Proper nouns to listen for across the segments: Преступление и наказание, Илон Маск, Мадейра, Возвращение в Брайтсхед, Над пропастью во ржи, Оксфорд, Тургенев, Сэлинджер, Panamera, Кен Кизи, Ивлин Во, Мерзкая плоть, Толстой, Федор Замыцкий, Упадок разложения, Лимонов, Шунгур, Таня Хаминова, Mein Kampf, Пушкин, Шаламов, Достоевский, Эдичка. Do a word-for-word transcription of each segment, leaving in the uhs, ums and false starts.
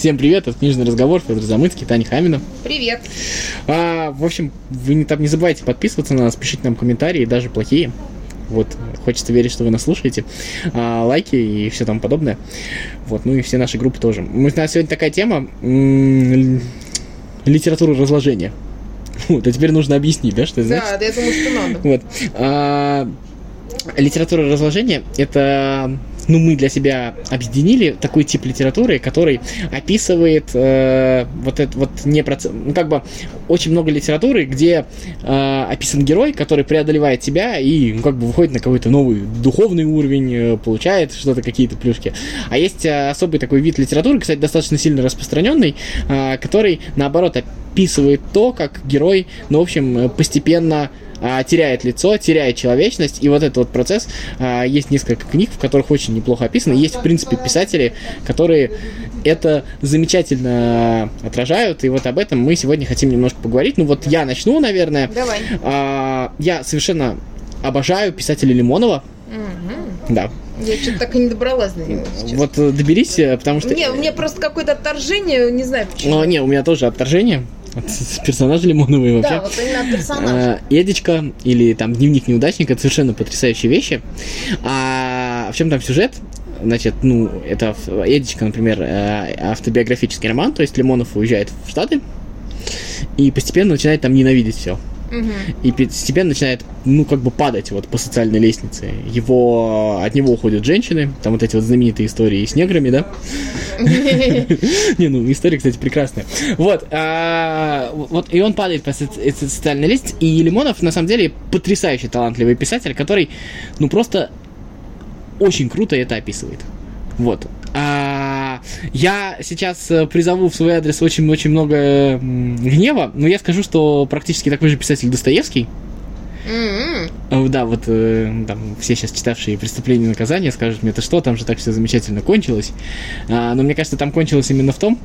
Всем привет, это «Книжный разговор», Федор Замыцкий, Таня Хаминова. Привет. А, в общем, вы не, там не забывайте подписываться на нас, пишите нам комментарии, даже плохие. Вот, хочется верить, что вы нас слушаете. А, лайки и все тому подобное. Вот, ну и все наши группы тоже. У нас сегодня такая тема м- литература разложения. Вот, а теперь нужно объяснить, да, что это значит? Да, да, я думаю, что надо. Вот. А, литература разложения – это... Ну, мы для себя объединили такой тип литературы, который описывает э, вот это вот не процесс. Ну, как бы очень много литературы, где э, описан герой, который преодолевает себя и ну, как бы выходит на какой-то новый духовный уровень, получает что-то, какие-то плюшки. А есть особый такой вид литературы, кстати, достаточно сильно распространенный, э, который, наоборот, описывает то, как герой, ну, в общем, постепенно... теряет лицо, теряет человечность, и вот этот вот процесс, есть несколько книг, в которых очень неплохо описано, есть, в принципе, писатели, которые это замечательно отражают, и вот об этом мы сегодня хотим немножко поговорить. Ну вот я начну, наверное. Давай. Я совершенно обожаю писателя Лимонова. Угу. Да. Я что-то так и не добралась до него сейчас. Вот доберись, потому что... Не, у меня просто какое-то отторжение, не знаю почему. Ну, не, у меня тоже отторжение. Персонажи Лимоновые вообще. Да, вот именно персонажи. Эдичка или там Дневник неудачника — это совершенно потрясающие вещи. А в чем там сюжет? Значит, ну, это Эдичка, например, автобиографический роман, то есть Лимонов уезжает в Штаты и постепенно начинает там ненавидеть все. Угу. И постепенно начинает, ну, как бы падать вот по социальной лестнице. Его, от него уходят женщины, там вот эти вот знаменитые истории с неграми, да? Не, ну, история, кстати, прекрасная. Вот, и он падает по социальной лестнице, и Лимонов, на самом деле, потрясающе талантливый писатель, который, ну, просто очень круто это описывает. Вот. Я сейчас призову в свой адрес очень-очень много гнева, но я скажу, что практически такой же писатель Достоевский. Mm-hmm. Да, вот там, все сейчас читавшие «Преступление и наказание» скажут мне, это что, там же так все замечательно кончилось. Но мне кажется, там кончилось именно в том,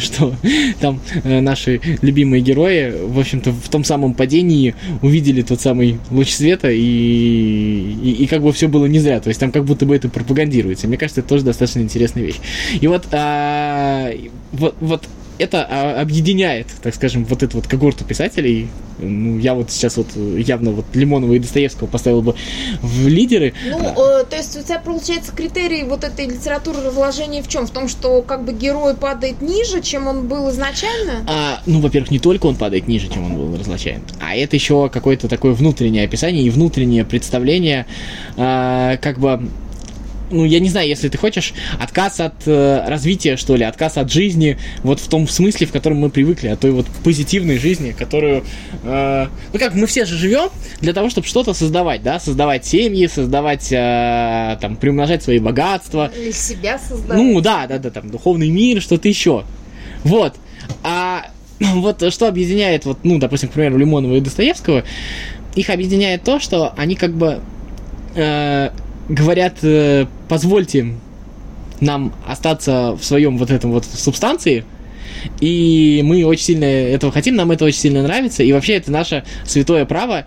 что там наши любимые герои, в общем-то, в том самом падении увидели тот самый луч света, и, и, и как бы все было не зря. То есть там как будто бы это пропагандируется. Мне кажется, это тоже достаточно интересная вещь. И вот, а, вот, вот это объединяет, так скажем, вот эту вот когорту писателей. Ну, я вот сейчас вот явно вот Лимонова и Достоевского поставил бы в лидеры. Ну, э, то есть у тебя, получается, критерий вот этой литературы разложения в чем? В том, что как бы герой падает ниже, чем он был изначально? А, ну, во-первых, не только он падает ниже, чем он был разлочаем, а это еще какое-то такое внутреннее описание и внутреннее представление, э, как бы... Ну, я не знаю, если ты хочешь, отказ от э, развития, что ли, отказ от жизни, вот в том смысле, в котором мы привыкли, от той вот позитивной жизни, которую... Э, ну, как, мы все же живем для того, чтобы что-то создавать, да, создавать семьи, создавать, э, там, приумножать свои богатства. Для себя создавать. Ну, да, да, да, там, духовный мир, что-то еще. Вот. А вот что объединяет, вот, ну, допустим, к примеру, Лимонова и Достоевского, их объединяет то, что они как бы... Э, говорят, э, позвольте нам остаться в своем вот этом вот субстанции, и мы очень сильно этого хотим, нам это очень сильно нравится, и вообще это наше святое право,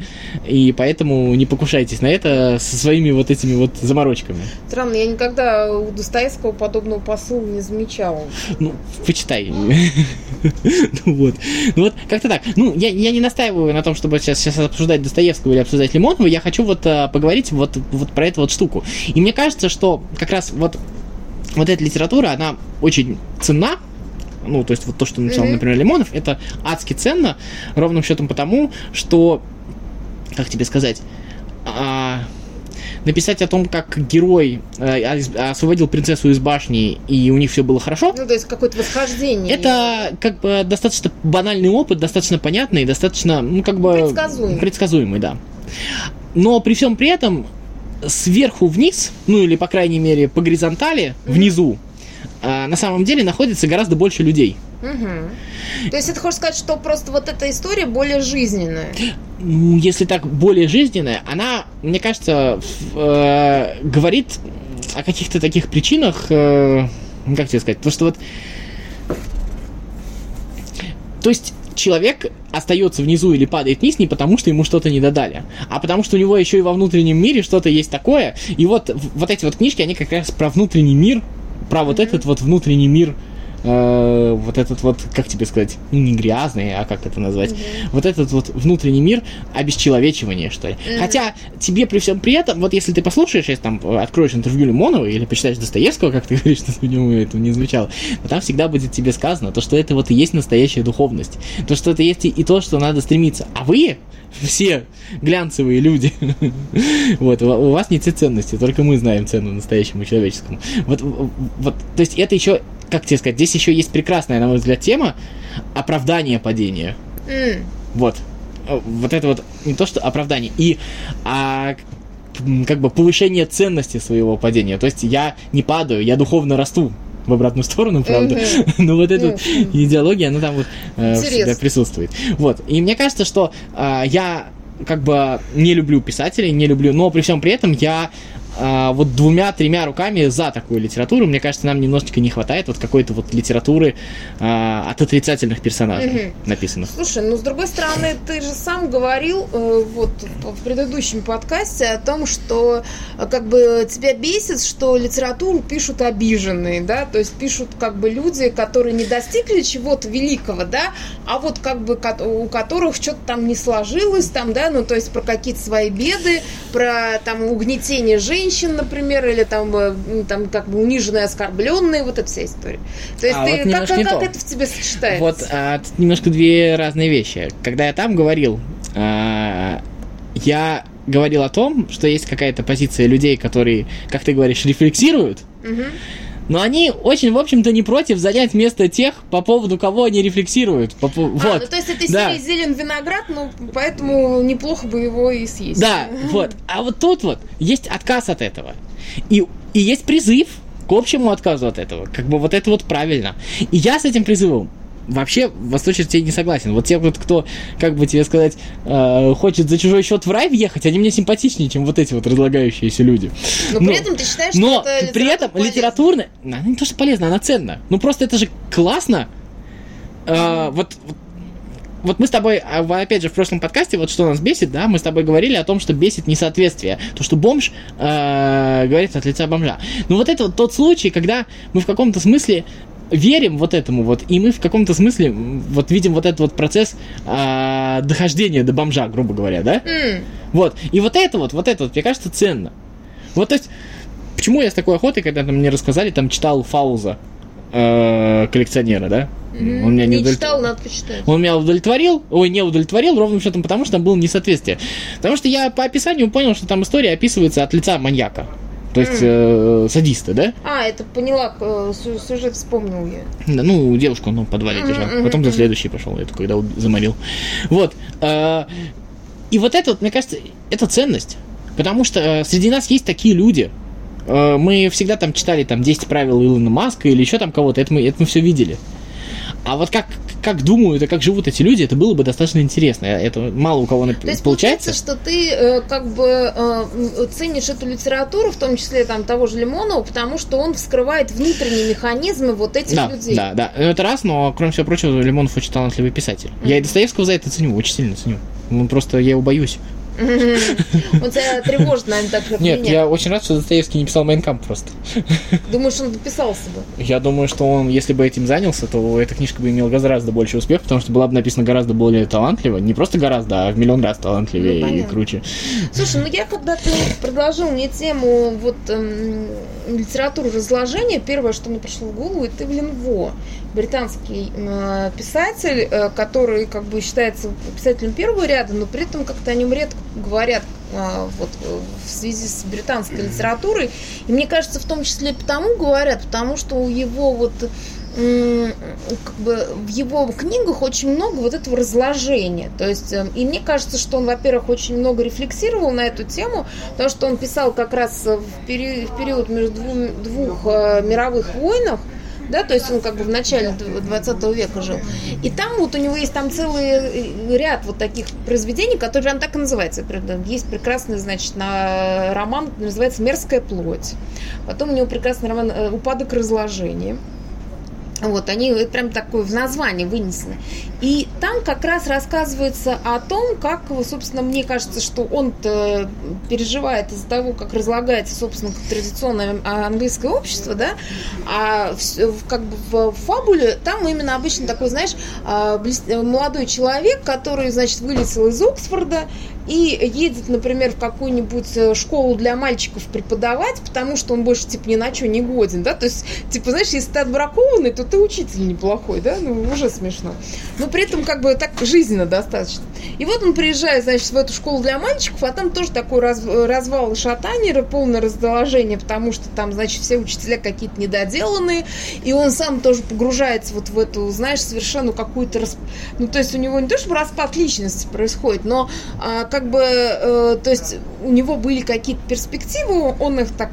и поэтому не покушайтесь на это со своими вот этими вот заморочками. Странно, я никогда у Достоевского подобного посыла не замечала. Ну, почитай. Ну вот, ну вот как-то так. Ну, я, я не настаиваю на том, чтобы сейчас, сейчас обсуждать Достоевского или обсуждать Лимонова, я хочу вот а, поговорить вот, вот про эту вот штуку. И мне кажется, что как раз вот, вот эта литература, она очень ценна. Ну, то есть вот то, что написал, mm-hmm. например, Лимонов, это адски ценно, ровным счетом потому, что, как тебе сказать, а, написать о том, как герой а, освободил принцессу из башни, и у них все было хорошо. Ну, то есть какое-то восхождение. Это как бы достаточно банальный опыт, достаточно понятный, достаточно, ну, как бы... Предсказуемый. Предсказуемый, да. Но при всем при этом сверху вниз, ну, или, по крайней мере, по горизонтали, mm-hmm. внизу, на самом деле находится гораздо больше людей. Угу. То есть это хочешь сказать, что просто вот эта история более жизненная? Ну, если так, более жизненная, она, мне кажется, э, говорит о каких-то таких причинах, э, как тебе сказать, потому что вот... То есть... Человек остается внизу или падает вниз не потому, что ему что-то не додали, а потому, что у него еще и во внутреннем мире что-то есть такое. И вот, вот эти вот книжки, они как раз про внутренний мир, про вот этот вот внутренний мир э, вот этот вот, как тебе сказать, не грязный, а как это назвать, mm-hmm. вот этот вот внутренний мир обесчеловечивания, что ли. Mm-hmm. Хотя тебе при всем при этом, вот если ты послушаешь, если там откроешь интервью Лимонова или почитаешь Достоевского, как ты говоришь, что у него этого не звучало, но там всегда будет тебе сказано то, что это вот и есть настоящая духовность, то, что это есть и то, что надо стремиться. А вы... все глянцевые люди. Вот, у вас не те ценности, только мы знаем цену настоящему человеческому. Вот, вот, то есть это еще, как тебе сказать, здесь еще есть прекрасная, на мой взгляд, тема оправдания падения. Mm. Вот. Вот это вот не то, что оправдание. И а, как бы повышение ценности своего падения. То есть я не падаю, я духовно расту. В обратную сторону, правда. Mm-hmm. Но вот эта mm-hmm. идеология, она там вот э, всегда присутствует. Вот. И мне кажется, что э, я как бы не люблю писателей, не люблю, но при всем при этом я э, вот двумя-тремя руками за такую литературу. Мне кажется, нам немножечко не хватает вот какой-то вот литературы э, от отрицательных персонажей mm-hmm. написанных. Слушай, ну с другой стороны, ты же сам говорил э, вот в предыдущем подкасте о том, что как бы тебя бесит, что литературу пишут обиженные, да, то есть пишут как бы люди, которые не достигли чего-то великого, да, а вот как бы у которых что-то там не сложилось, там, да, ну то есть про какие-то свои беды, про там угнетение женщин, например, или там, там как бы униженные, оскорбленные, вот эта вся история. То есть а ты, вот как, как, как это в тебе сочетается? Вот а, тут немножко две разные вещи. Когда я там говорил, а, я говорил о том, что есть какая-то позиция людей, которые, как ты говоришь, рефлексируют, угу. но они очень, в общем-то, не против занять место тех, по поводу кого они рефлексируют. По по... А, вот. Ну, то есть это да. серия зелен виноград, ну, поэтому неплохо бы его и съесть. Да, вот. А вот тут вот есть отказ от этого. И, и есть призыв к общему отказу от этого. Как бы вот это вот правильно. И я с этим призывом вообще, во сто частей не согласен. Вот те, кто, как бы тебе сказать, э, хочет за чужой счет в рай въехать, они мне симпатичнее, чем вот эти вот разлагающиеся люди. Но, но при этом ты считаешь, но что это при этом литературная... Она не то, что полезна, она ценна. Ну просто это же классно. Э, вот, вот мы с тобой, опять же, в прошлом подкасте, вот что нас бесит, да, мы с тобой говорили о том, что бесит несоответствие. То, что бомж э, говорит от лица бомжа. Ну вот это вот тот случай, когда мы в каком-то смысле верим вот этому вот, и мы в каком-то смысле вот видим вот этот вот процесс э, дохождения до бомжа, грубо говоря, да? Mm. Вот. И вот это вот, вот это вот, мне кажется, ценно. Вот, то есть, почему я с такой охотой, когда там мне рассказали, там читал Фауза э, коллекционера, да? Mm-hmm. Он меня не, не удовлетворил. Читал, надо почитать. Он меня удовлетворил, ой, не удовлетворил, ровным счетом потому, что там было несоответствие. Потому что я по описанию понял, что там история описывается от лица маньяка. То есть mm. э, садиста, да? А, это поняла, э, сюжет вспомнил я. Да, ну, девушку он в подвале mm-hmm, держал. Mm-hmm, Потом за следующий пошел, это когда заморил. Вот. Э, и вот это, вот, мне кажется, это ценность. Потому что э, среди нас есть такие люди. Э, мы всегда там читали там, десять правил Илона Маска или еще там кого-то. Это мы, это мы все видели. А вот как, как думают и как живут эти люди, это было бы достаточно интересно. Это мало у кого получается. То есть получается, что ты э, как бы э, ценишь эту литературу, в том числе там, того же Лимонова, потому что он вскрывает внутренние механизмы вот этих да, людей. Да, да. Это раз, но, кроме всего прочего, Лимонов очень талантливый писатель. Mm-hmm. Я и Достоевского за это ценю, очень сильно ценю. Ну, просто я его боюсь. Он тебя тревожит, наверное, так же. Нет, я очень рад, что Достоевский не писал «Mein Kampf» просто. Думаешь, он дописался бы? Я думаю, что он, если бы этим занялся, то эта книжка бы имела гораздо больше успеха, потому что была бы написана гораздо более талантливо. Не просто гораздо, а в миллион раз талантливее ну, и круче. Слушай, ну я когда ты предложил мне тему вот эм, литературы разложения, первое, что мне пришло в голову, это Ивлин Во. Британский э, писатель, э, который как бы считается писателем первого ряда, но при этом как-то о нем редко говорят э, вот, в связи с британской литературой. И мне кажется, в том числе потому говорят, потому что у его вот э, как бы в его книгах очень много вот этого разложения. То есть, э, и мне кажется, что он, во-первых, очень много рефлексировал на эту тему, потому что он писал как раз в, пери- в период между двум, двух э, мировых войнах. Да, то есть он как бы в начале двадцатого века жил. И там вот у него есть там целый ряд вот таких произведений, которые прям так и называются. Есть прекрасный, значит, на роман, называется «Мерзкая плоть». Потом у него прекрасный роман «Упадок разложения». Вот, они прям такое в названии вынесены. И там как раз рассказывается о том, как, собственно, мне кажется, что он переживает из-за того, как разлагается, собственно, традиционное английское общество, да, а в, как бы в фабуле там именно обычно такой, знаешь, молодой человек, который, значит, вылетел из Оксфорда и едет, например, в какую-нибудь школу для мальчиков преподавать, потому что он больше, типа, ни на что не годен, да, то есть, типа, знаешь, если ты отбракованный, то ты учитель неплохой, да, ну, уже смешно, но при этом, как бы, так жизненно достаточно. И вот он приезжает, значит, в эту школу для мальчиков, а там тоже такой раз, развал и шатание, полное разложение, потому что там, значит, все учителя какие-то недоделанные, и он сам тоже погружается вот в эту, знаешь, совершенно какую-то, расп... ну, то есть, у него не то, чтобы распад личности происходит, но, как бы, э, то есть у него были какие-то перспективы, он их, так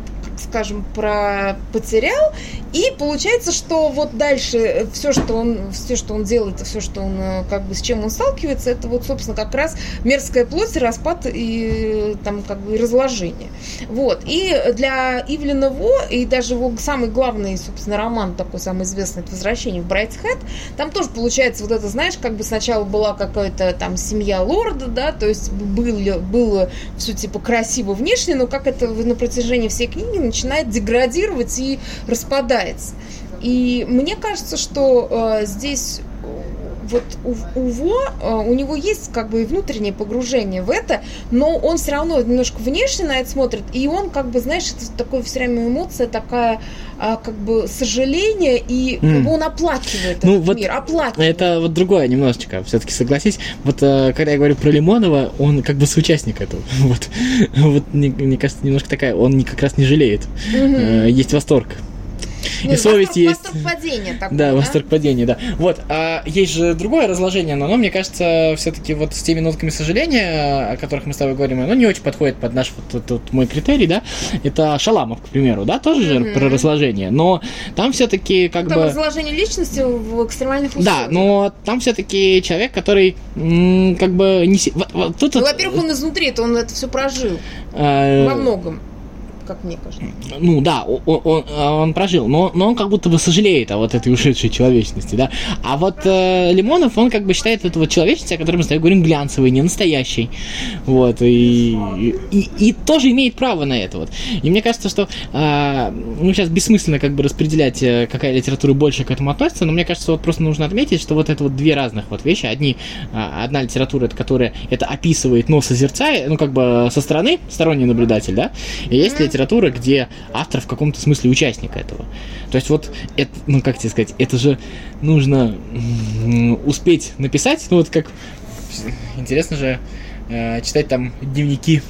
скажем, про... потерял, и получается, что вот дальше все, что он, все, что он делает, все, что он, как бы, с чем он сталкивается, это вот, собственно, как раз мерзкая плоть, распад и там, как бы, разложение. Вот. И для Ивлина Во, и даже его самый главный, собственно, роман такой самый известный, это «Возвращение в Брайтсхед», там тоже получается вот это, знаешь, как бы сначала была какая-то там семья лорда, да, то есть было, было все типа красиво внешне, но как это на протяжении всей книги начинает деградировать и распадается. И мне кажется, что э, здесь вот у, у Во, у него есть, как бы, и внутреннее погружение в это, но он все равно немножко внешне на это смотрит, и он, как бы, знаешь, это такое все время эмоция, такая, как бы, сожаление, и mm. он оплакивает ну, этот вот мир, оплакивает. Это вот другое немножечко, все-таки согласись, вот когда я говорю про Лимонова, он как бы соучастник этого, вот, вот мне, мне кажется, немножко такая, он как раз не жалеет, mm-hmm. есть восторг. И ну, совесть восторг, есть. Восторг падения такой, да, да, восторг падения, да. Вот, а есть же другое разложение, но оно, мне кажется, все-таки вот с теми нотками сожаления, о которых мы с тобой говорим, оно не очень подходит под наш вот этот мой критерий, да. Это Шаламов, к примеру, да, тоже же mm-hmm. про разложение, но там все-таки как там бы... разложение личности в экстремальных условиях. Да, но там все-таки человек, который м- как бы... не вот, вот тут, ну, во-первых, он изнутри, это он это все прожил э- во многом. Как мне кажется. Ну да, он, он, он прожил, но, но он как будто бы сожалеет о вот этой ушедшей человечности, да. А вот э, Лимонов, он как бы считает эту вот человечность, о которой мы с тобой говорим, глянцевой, не настоящей. Вот, и, и, и тоже имеет право на это. Вот. И мне кажется, что э, ну, сейчас бессмысленно как бы распределять, какая литература больше к этому относится, но мне кажется, вот просто нужно отметить, что вот это вот две разных вот вещи. Одни, одна литература, это, которая это описывает, но созерцая, ну как бы со стороны, сторонний наблюдатель, да, и есть литература, литература, где автор в каком-то смысле участник этого. То есть вот, это, ну как тебе сказать, это же нужно успеть написать, ну вот как, интересно же э, читать там дневники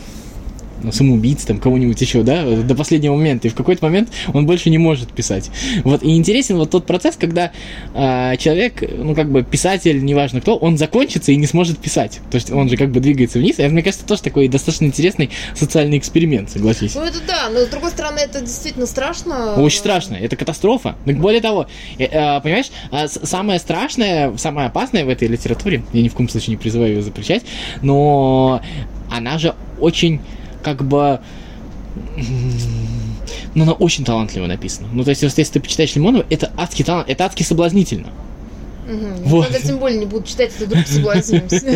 самоубийц, там, кого-нибудь еще, да, до последнего момента, и в какой-то момент он больше не может писать. Вот, и интересен вот тот процесс, когда э, человек, ну, как бы, писатель, неважно кто, он закончится и не сможет писать. То есть он же, как бы, двигается вниз, и, мне кажется, тоже такой достаточно интересный социальный эксперимент, согласись. Ну, это да, но, с другой стороны, это действительно страшно. Очень страшно, это катастрофа. Так более того, э, э, понимаешь, э, самое страшное, самое опасное в этой литературе, я ни в коем случае не призываю ее запрещать, но она же очень... как бы... Ну, она очень талантливо написана. Ну, то есть, если ты почитаешь Лимонова, это адски талант, это адски соблазнительно. Угу. Вот. Тогда тем более не буду читать, это вдруг соблазнимся.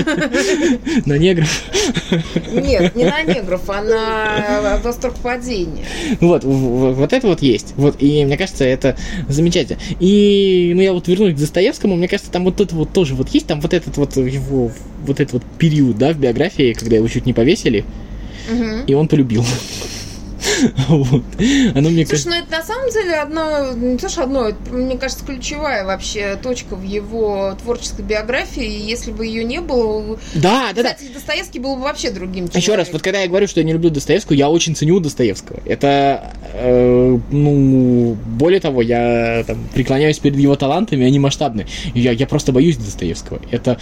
На негров? Нет, не на негров, а на восторг падения. Вот, вот это вот есть. Вот, и мне кажется, это замечательно. И, ну, я вот вернусь к Достоевскому, мне кажется, там вот это вот тоже вот есть, там вот этот вот его, вот этот вот период, да, в биографии, когда его чуть не повесили. Угу. И он полюбил. Вот. Оно, мне Слушай, кажется... ну это на самом деле одно, не то что одно, это, мне кажется, ключевая вообще точка в его творческой биографии, и если бы ее не было, да, писатель да, да. Достоевский был бы вообще другим человеком. Еще раз, вот когда я говорю, что я не люблю Достоевского, я очень ценю Достоевского. Это, э, ну, более того, я там, преклоняюсь перед его талантами, они масштабны. Я, я просто боюсь Достоевского. Это,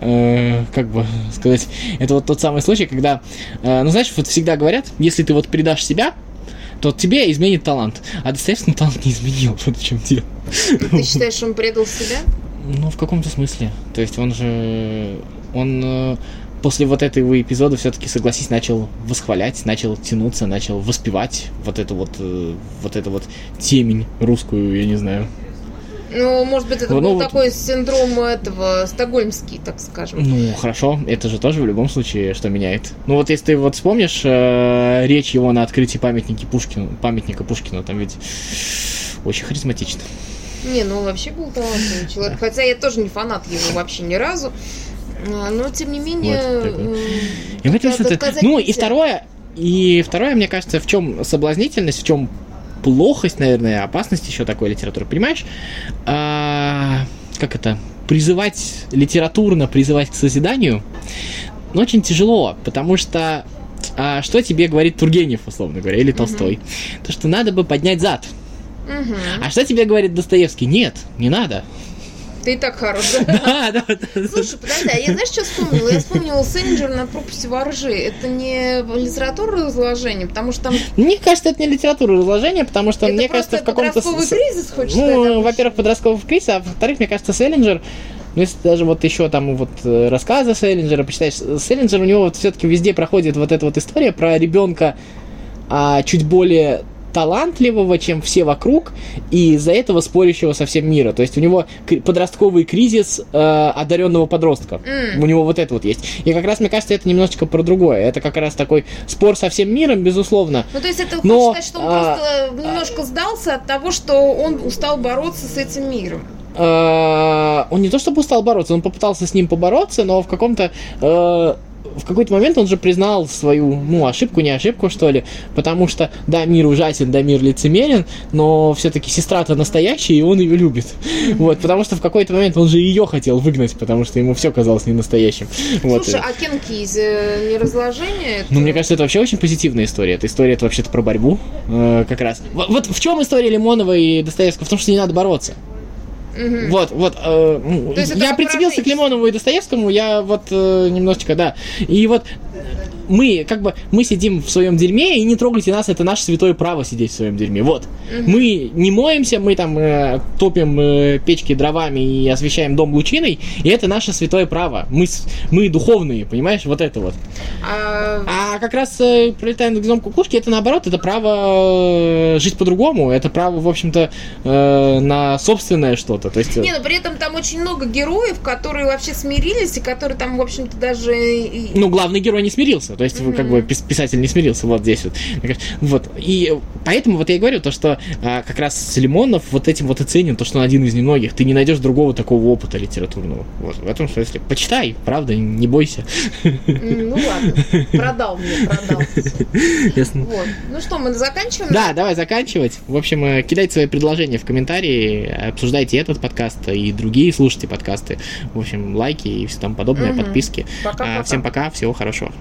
э, как бы сказать, это вот тот самый случай, когда, э, ну знаешь, вот всегда говорят, если ты вот предашь себя, то тебе изменит талант. А Достоевский талант не изменил, вот в чем дело. Ты считаешь, он предал себя? Ну, в каком-то смысле. То есть он же... Он после вот этого эпизода все-таки, согласись, начал восхвалять, начал тянуться, начал воспевать вот эту вот... Вот эту вот темень русскую, я не знаю. Ну, может быть, это ну, был ну, такой вот... синдром этого, стокгольмский, так скажем. Ну, хорошо, это же тоже в любом случае, что меняет. Ну, вот если ты вот вспомнишь э, речь его на открытии памятника Пушкину, памятника Пушкину, там ведь очень харизматично. Не, ну, вообще был талантливый человек, да. Хотя я тоже не фанат его вообще ни разу, но, тем не менее, вот, э, что это... Ну, и второе, и второе, мне кажется, в чем соблазнительность, в чем плохость, наверное, опасность еще такой литературы, понимаешь? А, как это? Призывать литературно, призывать к созиданию, но очень тяжело, потому что а, что тебе говорит Тургенев, условно говоря, или Толстой? Uh-huh. То, что надо бы поднять зад. Uh-huh. А что тебе говорит Достоевский? Нет, не надо. Ты и так хорош, да? Да, да, да. Слушай, подожди, а я знаешь, что вспомнила? Я вспомнила Сэлинджер «Над пропастью во ржи». Это не литература разложения, потому что там... Мне кажется, это не литература разложения, потому что, это мне кажется, в каком-то... Это подростковый кризис, хочешь ну, сказать? Ну, во-первых, подростковый кризис, а во-вторых, мне кажется, Сэлинджер... Ну, если даже вот еще там вот рассказы Сэлинджера почитаешь, Сэлинджер, у него вот все-таки везде проходит вот эта вот история про ребенка а, чуть более... талантливого, чем все вокруг, и из-за этого спорящего со всем миром. То есть у него подростковый кризис э, одаренного подростка. Mm. У него вот это вот есть. И как раз, мне кажется, это немножечко про другое. Это как раз такой спор со всем миром, безусловно. Ну, то есть это хочешь сказать, что он а, просто немножко сдался от того, что он устал бороться с этим миром? А, он не то чтобы устал бороться, он попытался с ним побороться, но в каком-то... А, В какой-то момент он же признал свою, ну, ошибку, не ошибку, что ли, потому что, да, мир ужасен, да, мир лицемерен, но все-таки сестра-то настоящая, и он ее любит, вот, потому что в какой-то момент он же ее хотел выгнать, потому что ему все казалось ненастоящим. Слушай, вот. А Кен Кизи не разложение? Это... Ну, мне кажется, это вообще очень позитивная история, эта история, это вообще-то про борьбу, э, как раз. Вот, вот в чем история Лимонова и Достоевского? В том, что не надо бороться. Угу. Вот, вот, э, я прицепился к Лимонову и Достоевскому, я вот э, немножечко, да, и вот мы, как бы, мы сидим в своем дерьме, и не трогайте нас, это наше святое право сидеть в своем дерьме, вот, угу. Мы не моемся, мы там э, топим э, печки дровами и освещаем дом лучиной, и это наше святое право, мы, мы духовные, понимаешь, вот это вот, а, а как раз э, «Пролетая над гнездом кукушки», это наоборот, это право жить по-другому, это право, в общем-то, э, на собственное что-то. То есть... Не, но при этом там очень много героев, которые вообще смирились, и которые там, в общем-то, даже... Ну, главный герой не смирился, то есть, mm-hmm. как бы, писатель не смирился вот здесь вот. Вот. И поэтому вот я и говорю, то, что а, как раз Лимонов вот этим вот и ценен, то, что он один из немногих, ты не найдешь другого такого опыта литературного. Вот, в этом смысле. Почитай, правда, не бойся. Ну, ладно. Продал мне, продал. Ясно. Вот. Ну что, мы заканчиваем? Да, давай заканчивать. В общем, кидайте свои предложения в комментарии, обсуждайте этот подкаст и другие, слушайте подкасты. В общем, лайки и все там подобное, угу. Подписки. Пока, а, пока. Всем пока, всего хорошего.